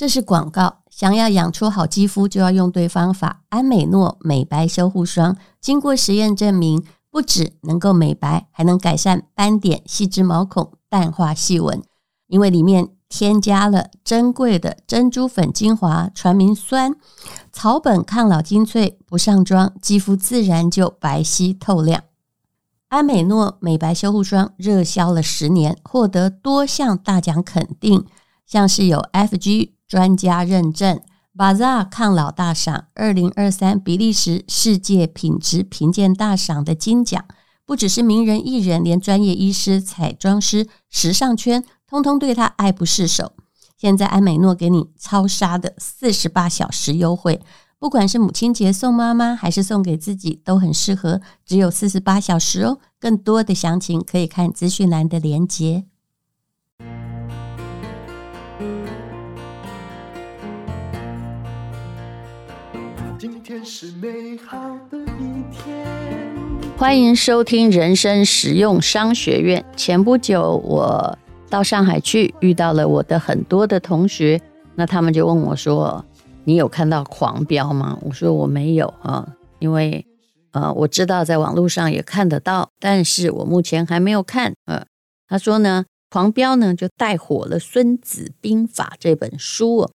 这是广告。想要养出好肌肤，就要用对方法。安美诺美白修护霜经过实验证明，不只能够美白，还能改善斑点、细枝毛孔、淡化细纹，因为里面添加了珍贵的珍珠粉精华、传明酸、草本抗老精粹，不上妆，肌肤自然就白皙透亮。安美诺美白修护霜热销了10年，获得多项大奖肯定，像是有 FG 专家认证、BAZAAR 抗老大赏、2023比利时世界品质评鉴大赏的金奖。不只是名人艺人，连专业医师、彩妆师、时尚圈通通对他爱不释手。现在安美诺给你超杀的48小时优惠，不管是母亲节送妈妈还是送给自己都很适合，只有48小时哦。更多的详情可以看资讯栏的连结。今天是美好的一天。欢迎收听人生实用商学院。前不久我到上海去，遇到了我的很多的同学，那他们就问我说，你有看到狂飙吗？我说我没有啊，因为我知道在网络上也看得到，但是我目前还没有看。他说呢，狂飙呢就带火了《孙子兵法》这本书。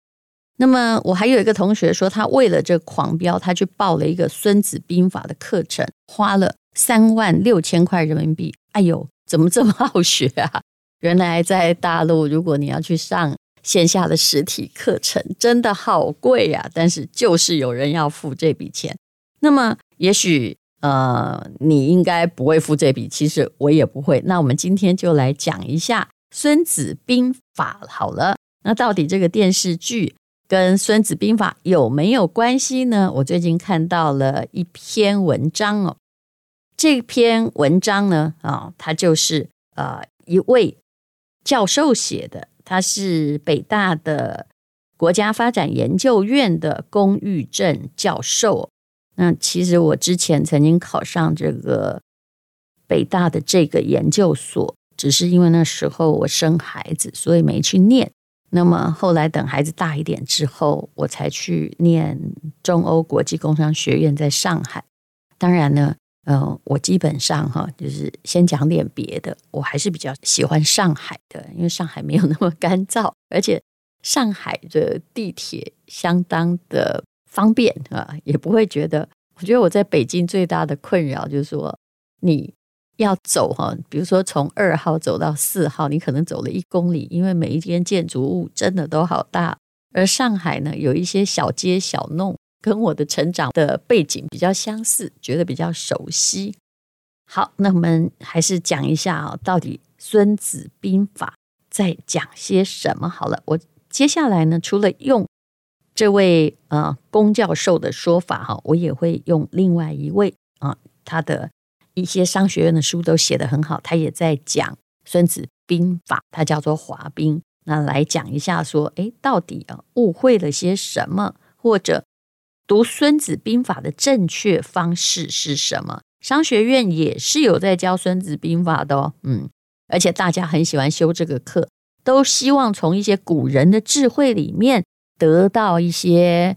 那么我还有一个同学说，他为了这狂飙，他去报了一个《孙子兵法》的课程，花了36000块人民币。哎呦，怎么这么好学啊？原来在大陆，如果你要去上线下的实体课程，真的好贵啊，但是就是有人要付这笔钱。那么也许你应该不会付这笔，其实我也不会。那我们今天就来讲一下《孙子兵法》好了。那到底这个电视剧跟《孙子兵法》有没有关系呢？我最近看到了一篇文章。这篇文章呢它就是一位教授写的，他是北大的国家发展研究院的龚玉振教授。那其实我之前曾经考上这个北大的这个研究所，只是因为那时候我生孩子，所以没去念。那么后来等孩子大一点之后，我才去念中欧国际工商学院，在上海。当然呢我基本上就是先讲点别的，我还是比较喜欢上海的，因为上海没有那么干燥，而且上海的地铁相当的方便也不会觉得。我觉得我在北京最大的困扰就是说，你要走比如说从2号走到4号，你可能走了1公里，因为每一间建筑物真的都好大。而上海呢，有一些小街小弄跟我的成长的背景比较相似，觉得比较熟悉。好，那我们还是讲一下到底《孙子兵法》在讲些什么好了。我接下来呢，除了用这位龚教授的说法我也会用另外一位他的一些商学院的书都写得很好，他也在讲《孙子兵法》，他叫做华彬。那来讲一下说，到底误会了些什么，或者读《孙子兵法》的正确方式是什么？商学院也是有在教《孙子兵法》的而且大家很喜欢修这个课，都希望从一些古人的智慧里面得到一些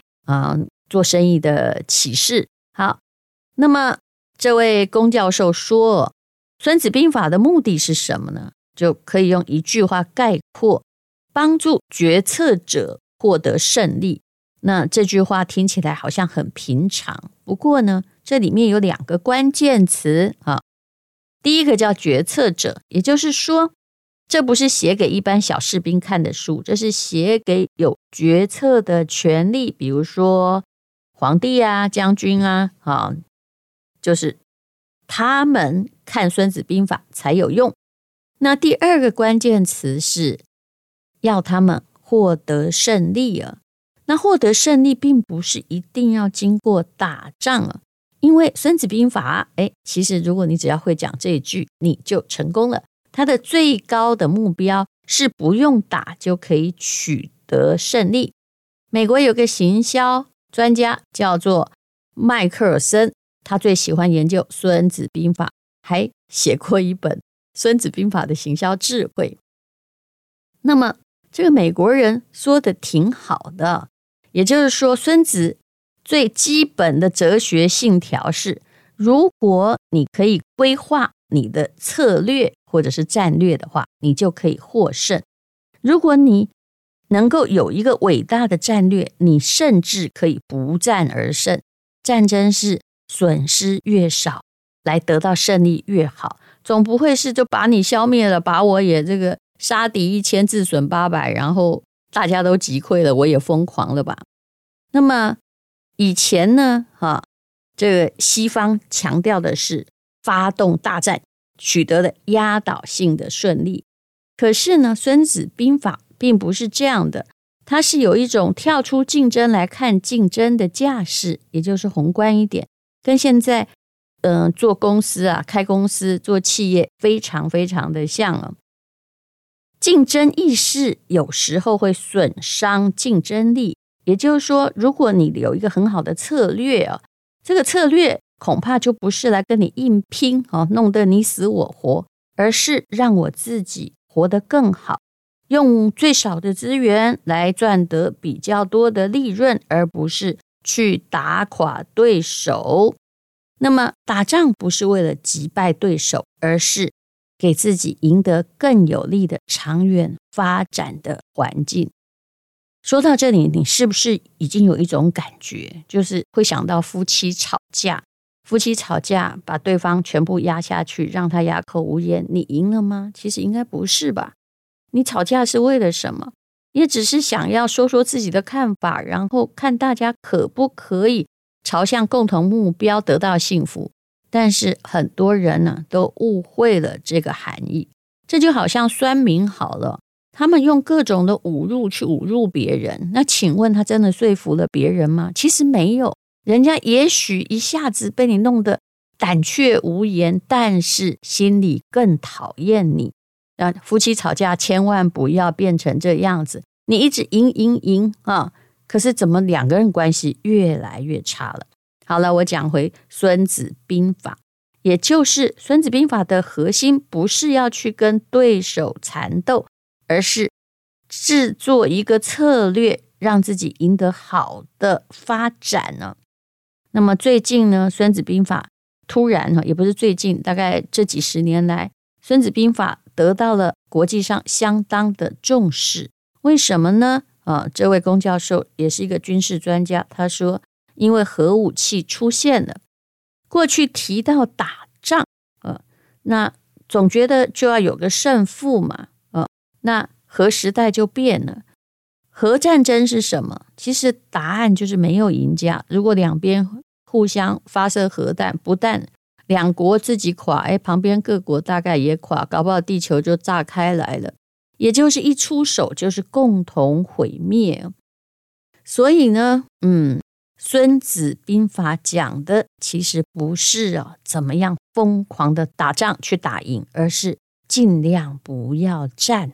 做生意的启示。好，那么这位龚教授说，《孙子兵法》的目的是什么呢？就可以用一句话概括：帮助决策者获得胜利。那这句话听起来好像很平常，不过呢，这里面有2个关键词。第一个叫决策者，也就是说，这不是写给一般小士兵看的书，这是写给有决策的权利，比如说皇帝啊、将军啊，就是他们看《孙子兵法》才有用。那第2个关键词是要他们获得胜利。那获得胜利并不是一定要经过打仗，因为《孙子兵法》其实如果你只要会讲这一句，你就成功了。它的最高的目标是不用打就可以取得胜利。美国有个行销专家叫做迈克尔森，他最喜欢研究《孙子兵法》，还写过一本《孙子兵法》的行销智慧。那么这个美国人说的挺好的。也就是说，孙子最基本的哲学信条是，如果你可以规划你的策略或者是战略的话，你就可以获胜。如果你能够有一个伟大的战略，你甚至可以不战而胜。战争是损失越少来得到胜利越好，总不会是就把你消灭了，把我也这个杀敌1000自损800，然后大家都击溃了，我也疯狂了吧。那么以前呢这个西方强调的是发动大战，取得了压倒性的胜利。可是呢，孙子兵法并不是这样的，它是有一种跳出竞争来看竞争的架势，也就是宏观一点，跟现在做公司开公司做企业非常非常的像了。竞争意识有时候会损伤竞争力，也就是说，如果你有一个很好的策略这个策略恐怕就不是来跟你硬拼弄得你死我活，而是让我自己活得更好，用最少的资源来赚得比较多的利润，而不是去打垮对手。那么打仗不是为了击败对手，而是给自己赢得更有利的长远发展的环境。说到这里，你是不是已经有一种感觉，就是会想到夫妻吵架，夫妻吵架把对方全部压下去，让他哑口无言，你赢了吗？其实应该不是吧。你吵架是为了什么？也只是想要说说自己的看法，然后看大家可不可以朝向共同目标得到幸福。但是很多人呢，都误会了这个含义。这就好像酸民好了，他们用各种的侮辱去侮辱别人，那请问他真的说服了别人吗？其实没有，人家也许一下子被你弄得胆怯无言，但是心里更讨厌你。夫妻吵架千万不要变成这样子，你一直赢可是怎么两个人关系越来越差了。好了，我讲回孙子兵法，也就是孙子兵法的核心不是要去跟对手缠斗，而是制作一个策略，让自己赢得好的发展呢。那么最近呢，孙子兵法突然也不是最近，大概这几十年来，孙子兵法得到了国际上相当的重视。为什么呢？这位龚教授也是一个军事专家，他说因为核武器出现了。过去提到打仗那总觉得就要有个胜负嘛那核时代就变了。核战争是什么？其实答案就是没有赢家。如果两边互相发射核弹，不但两国自己垮，旁边各国大概也垮，搞不好地球就炸开来了。也就是一出手就是共同毁灭。所以呢，孙子兵法讲的其实不是怎么样疯狂的打仗去打赢，而是尽量不要战。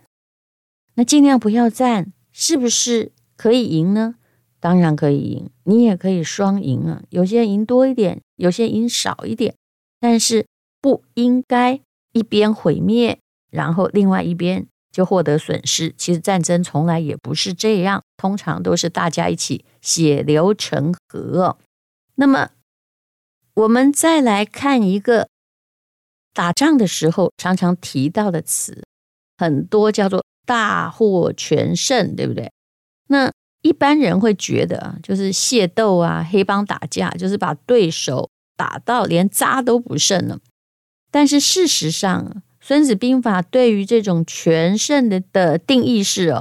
那尽量不要战，是不是可以赢呢？当然可以赢，你也可以双赢有些赢多一点，有些赢少一点。但是不应该一边毁灭，然后另外一边就获得损失。其实战争从来也不是这样，通常都是大家一起血流成河。那么我们再来看一个打仗的时候常常提到的词，很多叫做大获全胜，对不对？那一般人会觉得就是械斗黑帮打架，就是把对手打到连渣都不剩了。但是事实上，孙子兵法对于这种全胜 的定义是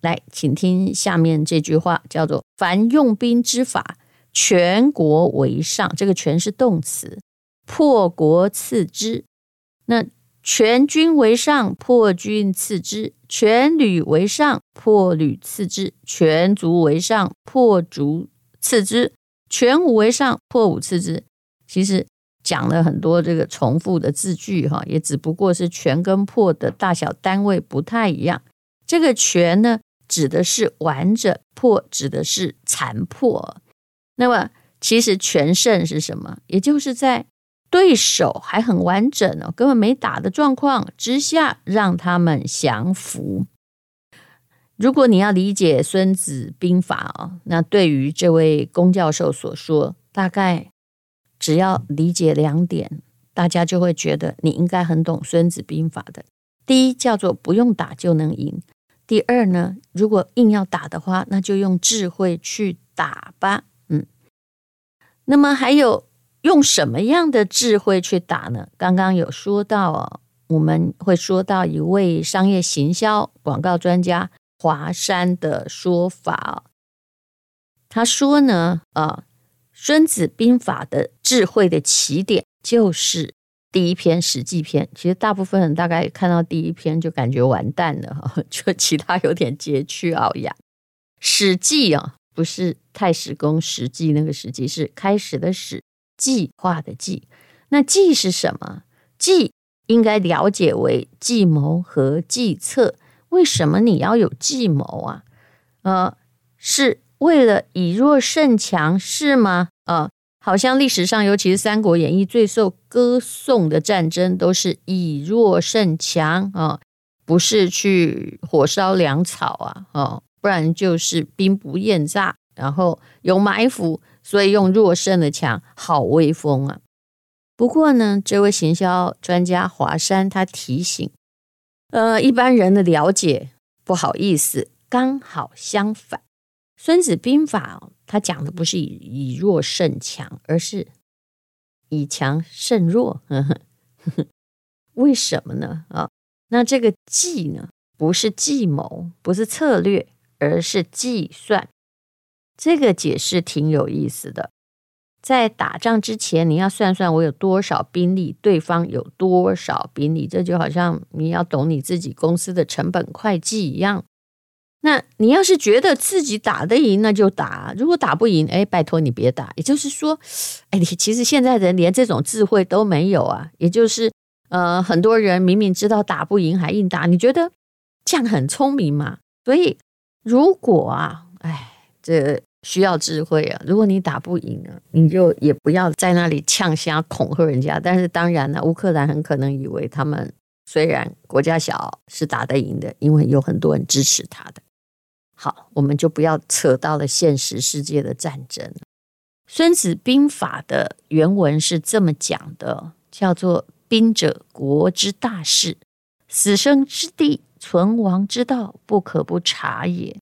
来，请听下面这句话，叫做凡用兵之法，全国为上。这个全是动词，破国次之。那全军为上，破军次之；全旅为上，破旅次之；全卒为上，破卒次之；全武为上，破武次之。其实讲了很多这个重复的字句也只不过是全跟破的大小单位不太一样。这个全呢，指的是完整，破指的是残破。那么其实全胜是什么？也就是在对手还很完整根本没打的状况之下，让他们降服。如果你要理解《孙子兵法》哦，那对于这位龚教授所说，大概只要理解2点，大家就会觉得你应该很懂《孙子兵法》的。第一叫做不用打就能赢，第二呢，如果硬要打的话，那就用智慧去打吧。那么还有用什么样的智慧去打呢？刚刚有说到哦，我们会说到一位商业行销广告专家华山的说法，他说呢，孙子兵法的智慧的起点就是第一篇史记篇。其实大部分人大概看到第一篇就感觉完蛋了，就其他有点佶屈聱牙。史记啊，不是太史公史记那个史记，是开始的史，计划的计。那计是什么？计应该了解为计谋和计策。为什么你要有计谋啊？是为了以弱胜强是吗？好像历史上尤其是三国演义最受歌颂的战争都是以弱胜强，不是去火烧粮草啊，不然就是兵不厌诈，然后有埋伏，所以用弱胜的强，好威风啊。不过呢，这位行销专家华山他提醒，一般人的了解不好意思刚好相反。孙子兵法他讲的不是 以弱胜强，而是以强胜弱。为什么呢？那这个计呢，不是计谋，不是策略，而是计算。这个解释挺有意思的。在打仗之前，你要算算我有多少兵力，对方有多少兵力，这就好像你要懂你自己公司的成本会计一样。那你要是觉得自己打得赢，那就打，如果打不赢，拜托你别打。也就是说，你其实现在人连这种智慧都没有啊。也就是很多人明明知道打不赢还硬打，你觉得这样很聪明嘛？所以如果这需要智慧啊。如果你打不赢啊，你就也不要在那里呛瞎恐吓人家。但是当然了，乌克兰很可能以为他们虽然国家小是打得赢的，因为有很多人支持他的。好，我们就不要扯到了现实世界的战争。孙子兵法的原文是这么讲的，叫做兵者，国之大事，死生之地，存亡之道，不可不察也。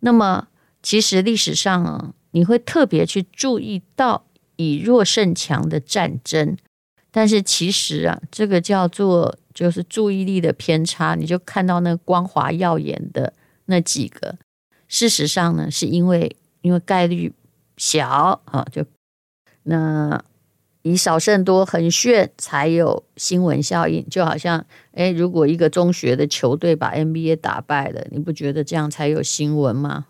那么其实历史上你会特别去注意到以弱胜强的战争，但是其实这个叫做就是注意力的偏差。你就看到那光华耀眼的那几个，事实上呢，是因为概率小就那以少胜多，很炫才有新闻效应。就好像如果一个中学的球队把 NBA 打败了，你不觉得这样才有新闻吗？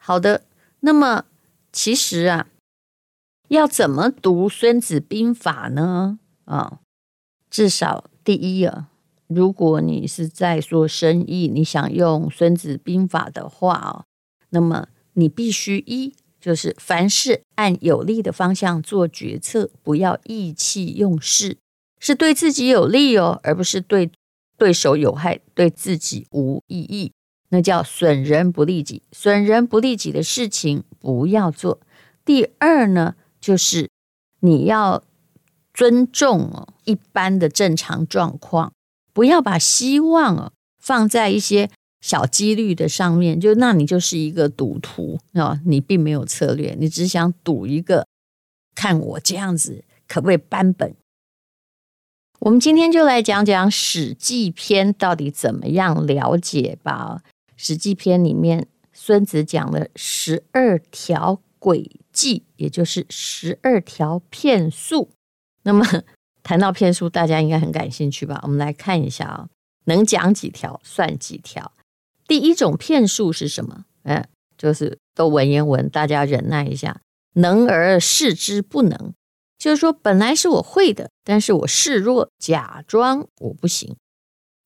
好的，那么其实要怎么读《孙子兵法》呢？至少第一如果你是在做生意，你想用《孙子兵法》的话那么你必须就是凡事按有利的方向做决策，不要意气用事，是对自己有利而不是对对手有害，对自己无意义，那叫损人不利己。损人不利己的事情不要做。第二呢，就是你要尊重一般的正常状况，不要把希望放在一些小几率的上面，就那你就是一个赌徒，你并没有策略，你只想赌一个看我这样子可不可以扳本。我们今天就来讲讲史记篇到底怎么样了解吧。史记篇里面孙子讲了12条诡计，也就是12条骗术。那么谈到骗术，大家应该很感兴趣吧。我们来看一下能讲几条算几条。第一种骗术是什么？就是都文言文，大家忍耐一下。能而示之不能，就是说本来是我会的，但是我示弱，假装我不行。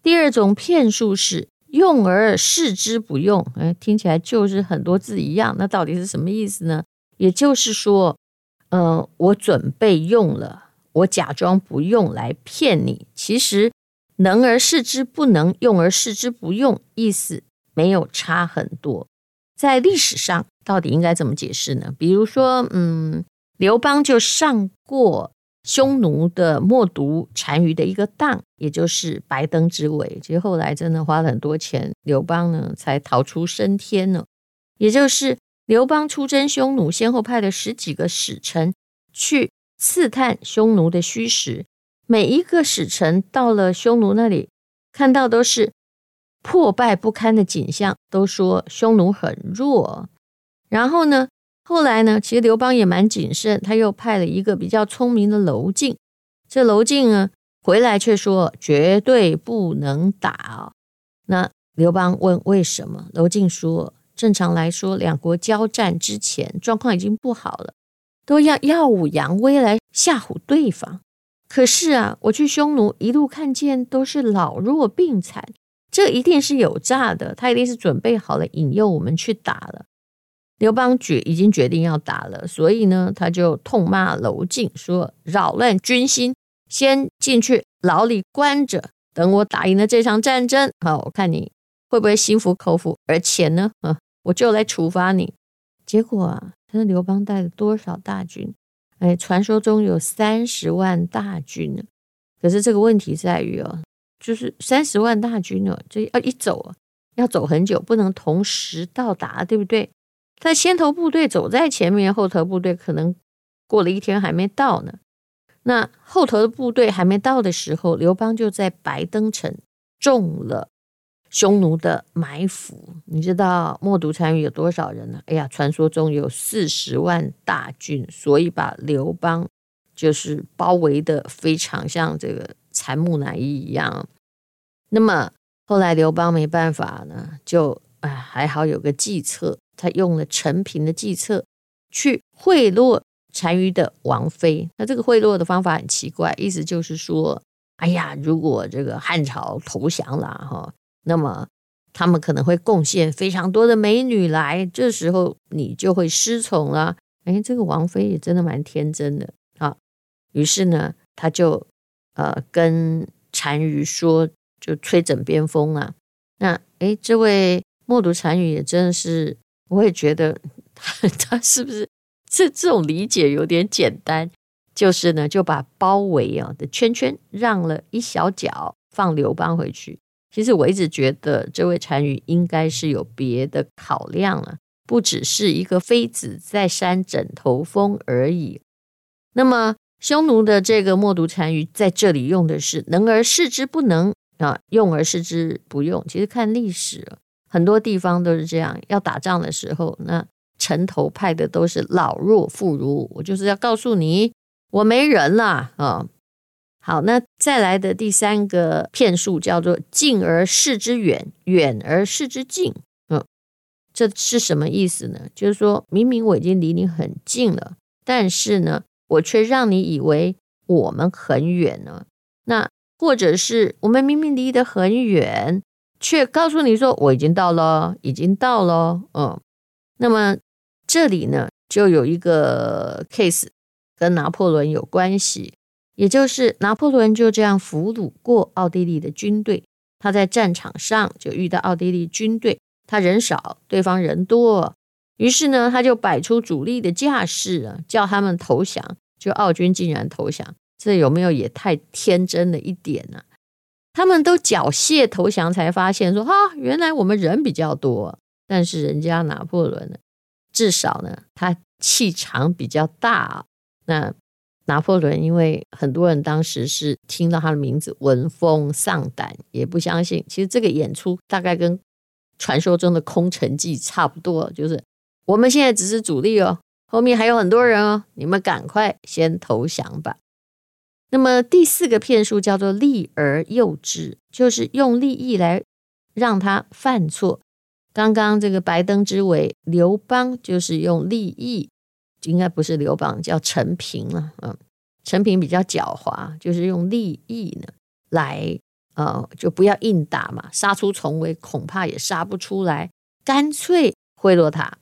第二种骗术是用而示之不用，听起来就是很多字一样，那到底是什么意思呢？也就是说我准备用了，我假装不用来骗你。其实能而示之不能，用而示之不用，意思没有差很多。在历史上到底应该怎么解释呢？比如说刘邦就上过匈奴的冒顿单于的一个当，也就是白登之围，其实后来真的花了很多钱，刘邦呢才逃出升天呢。也就是刘邦出征匈奴，先后派了10几个使臣去刺探匈奴的虚实，每一个使臣到了匈奴那里，看到都是破败不堪的景象，都说匈奴很弱。然后呢，后来呢，其实刘邦也蛮谨慎，他又派了一个比较聪明的娄敬，这娄敬呢回来却说绝对不能打。那刘邦问为什么，娄敬说正常来说两国交战之前状况已经不好了，都要耀武扬威来吓唬对方，可是啊，我去匈奴一路看见都是老弱病残，这一定是有诈的，他一定是准备好了引诱我们去打了。刘邦已经决定要打了，所以呢他就痛骂娄敬说扰乱军心，先进去牢里关着，等我打赢了这场战争，好，我看你会不会心服口服，而且呢我就来处罚你。结果啊，那刘邦带了多少大军？传说中有30万大军，可是这个问题在于就是30万大军这一走要走很久，不能同时到达，对不对？他先头部队走在前面，后头部队可能过了一天还没到呢。那后头的部队还没到的时候，刘邦就在白登城中了匈奴的埋伏。你知道冒顿单于有多少人呢？哎呀，传说中有40万大军，所以把刘邦就是包围的非常像这个残木乃伊一样。那么后来刘邦没办法呢，就还好有个计策，他用了陈平的计策去贿赂单于的王妃。那这个贿赂的方法很奇怪，意思就是说，哎呀，如果这个汉朝投降了，那么他们可能会贡献非常多的美女来，这时候你就会失宠了。这个王妃也真的蛮天真的啊。于是呢，他就跟单于说，就吹枕边风啊。那这位冒顿单于也真的是，我也觉得 他是不是这种理解有点简单，就是呢就把包围的圈圈让了一小角，放刘邦回去。其实我一直觉得这位单于应该是有别的考量了，不只是一个妃子在扇枕头风而已。那么匈奴的这个冒顿单于在这里用的是能而示之不能用而示之不用。其实看历史很多地方都是这样，要打仗的时候，那城头派的都是老弱妇孺，我就是要告诉你我没人了好，那再来的第3个骗术叫做近而视之远，远而视之近这是什么意思呢？就是说明明我已经离你很近了，但是呢我却让你以为我们很远呢。那或者是我们明明离得很远，却告诉你说我已经到了，已经到了那么这里呢就有一个 case 跟拿破仑有关系，也就是拿破仑就这样俘虏过奥地利的军队，他在战场上就遇到奥地利军队，他人少对方人多，于是呢他就摆出主力的架势叫他们投降，就奥军竟然投降，这有没有也太天真了一点呢？他们都缴械投降，才发现说原来我们人比较多，但是人家拿破仑呢，至少呢他气场比较大。那拿破仑因为很多人当时是听到他的名字闻风丧胆，也不相信。其实这个演出大概跟传说中的空城计差不多，就是我们现在只是主力后面还有很多人你们赶快先投降吧。那么第4个骗术叫做利而诱之，就是用利益来让他犯错。刚刚这个白登之围，刘邦就是用利益，应该不是刘邦，叫陈平了陈平比较狡猾，就是用利益呢来就不要硬打嘛，杀出重围恐怕也杀不出来，干脆贿赂他。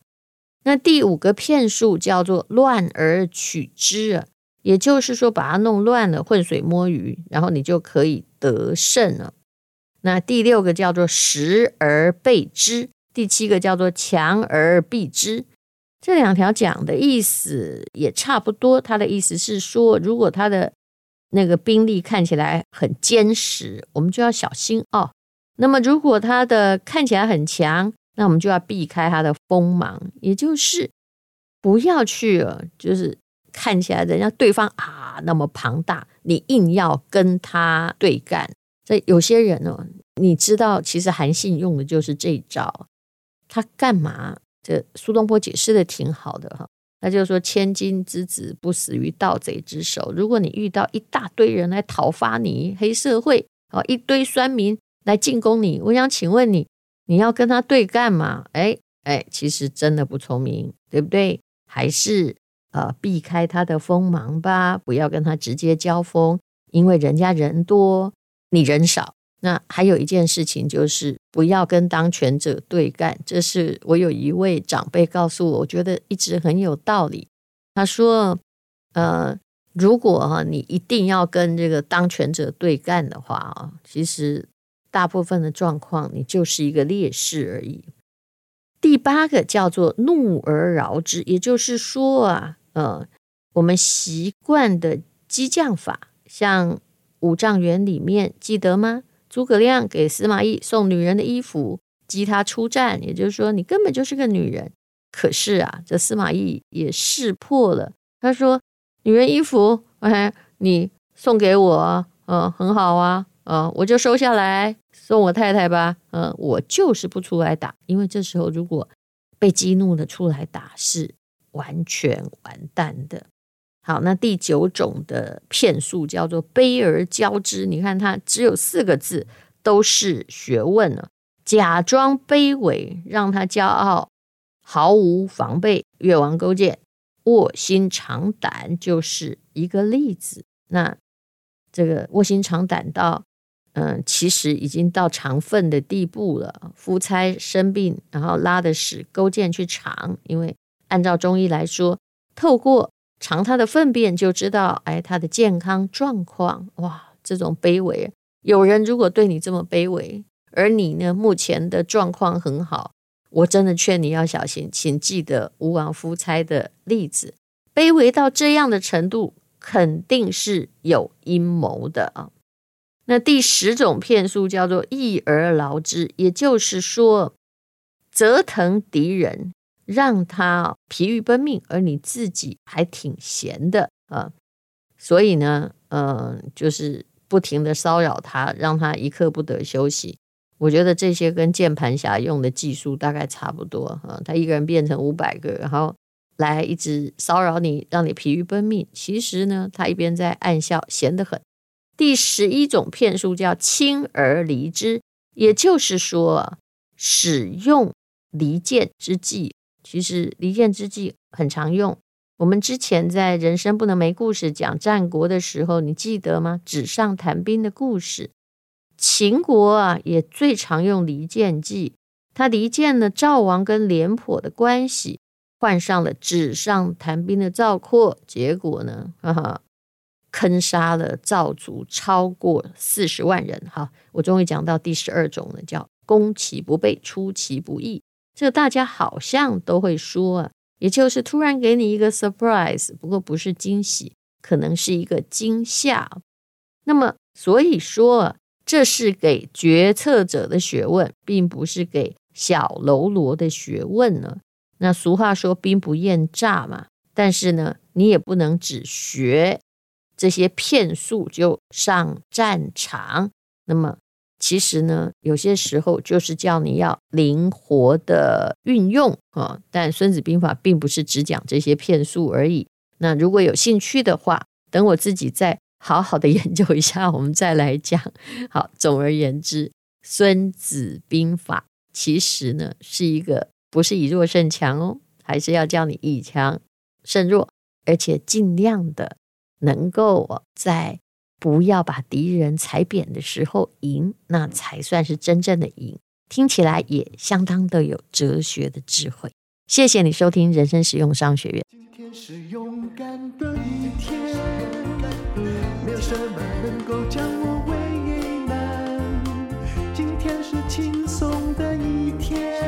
那第5个骗术叫做乱而取之也就是说把它弄乱了，浑水摸鱼，然后你就可以得胜了。那第六个叫做时而备之，第七个叫做强而避之。这两条讲的意思也差不多，他的意思是说，如果他的那个兵力看起来很坚实，我们就要小心哦。那么如果他的看起来很强，那我们就要避开他的锋芒，也就是不要去就是看起来人家对方那么庞大，你硬要跟他对干。这有些人你知道其实韩信用的就是这一招。他干嘛？这苏东坡解释的挺好的哈，他就说千金之子不死于盗贼之手。如果你遇到一大堆人来讨伐你，黑社会一堆酸民来进攻你，我想请问你，你要跟他对干嘛？其实真的不聪明，对不对？还是避开他的锋芒吧，不要跟他直接交锋，因为人家人多，你人少。那还有一件事情就是不要跟当权者对干，这是我有一位长辈告诉我，我觉得一直很有道理。他说如果你一定要跟这个当权者对干的话，其实大部分的状况你就是一个劣势而已。第八个叫做怒而饶之，也就是说我们习惯的激将法，像五丈原里面记得吗？诸葛亮给司马懿送女人的衣服，激他出战，也就是说你根本就是个女人。可是这司马懿也识破了，他说女人衣服你送给我很好我就收下来送我太太吧。我就是不出来打，因为这时候如果被激怒了出来打是完全完蛋的。好，那第九种的骗术叫做卑而骄之，你看它只有4个字，都是学问了。假装卑微，让他骄傲，毫无防备，越王勾践卧薪尝胆就是一个例子。那这个卧薪尝胆到其实已经到肠粪的地步了。夫差生病，然后拉的屎勾践去尝，因为按照中医来说，透过尝他的粪便就知道他的健康状况。哇，这种卑微，有人如果对你这么卑微，而你呢目前的状况很好，我真的劝你要小心，请记得吴王夫差的例子。卑微到这样的程度肯定是有阴谋的啊。那第10种骗术叫做义而劳之，也就是说折腾敌人，让他疲于奔命，而你自己还挺闲的所以呢就是不停的骚扰他，让他一刻不得休息。我觉得这些跟键盘侠用的技术大概差不多他一个人变成500个，然后来一直骚扰你，让你疲于奔命，其实呢他一边在暗笑，闲得很。第11种骗术叫轻而离之，也就是说使用离间之计。其实离间之计很常用，我们之前在人生不能没故事讲战国的时候，你记得吗？纸上谈兵的故事。秦国也最常用离间计，他离间了赵王跟廉颇的关系，换上了纸上谈兵的赵括，结果呢坑杀了赵族超过40万人。好，我终于讲到第12种了，叫攻其不备，出其不意。这个大家好像都会说也就是突然给你一个 surprise， 不过不是惊喜，可能是一个惊吓。那么所以说这是给决策者的学问，并不是给小喽啰的学问呢。那俗话说兵不厌诈嘛，但是呢你也不能只学这些骗术就上战场。那么其实呢有些时候就是叫你要灵活的运用但孙子兵法并不是只讲这些骗术而已。那如果有兴趣的话，等我自己再好好的研究一下，我们再来讲。好，总而言之，孙子兵法其实呢是一个不是以弱胜强还是要叫你以强胜弱，而且尽量的能够在不要把敌人踩扁的时候赢，那才算是真正的赢。听起来也相当的有哲学的智慧。谢谢你收听人生实用商学院。今天是勇敢的一天，没有什么能够将我为难。是轻松的一天。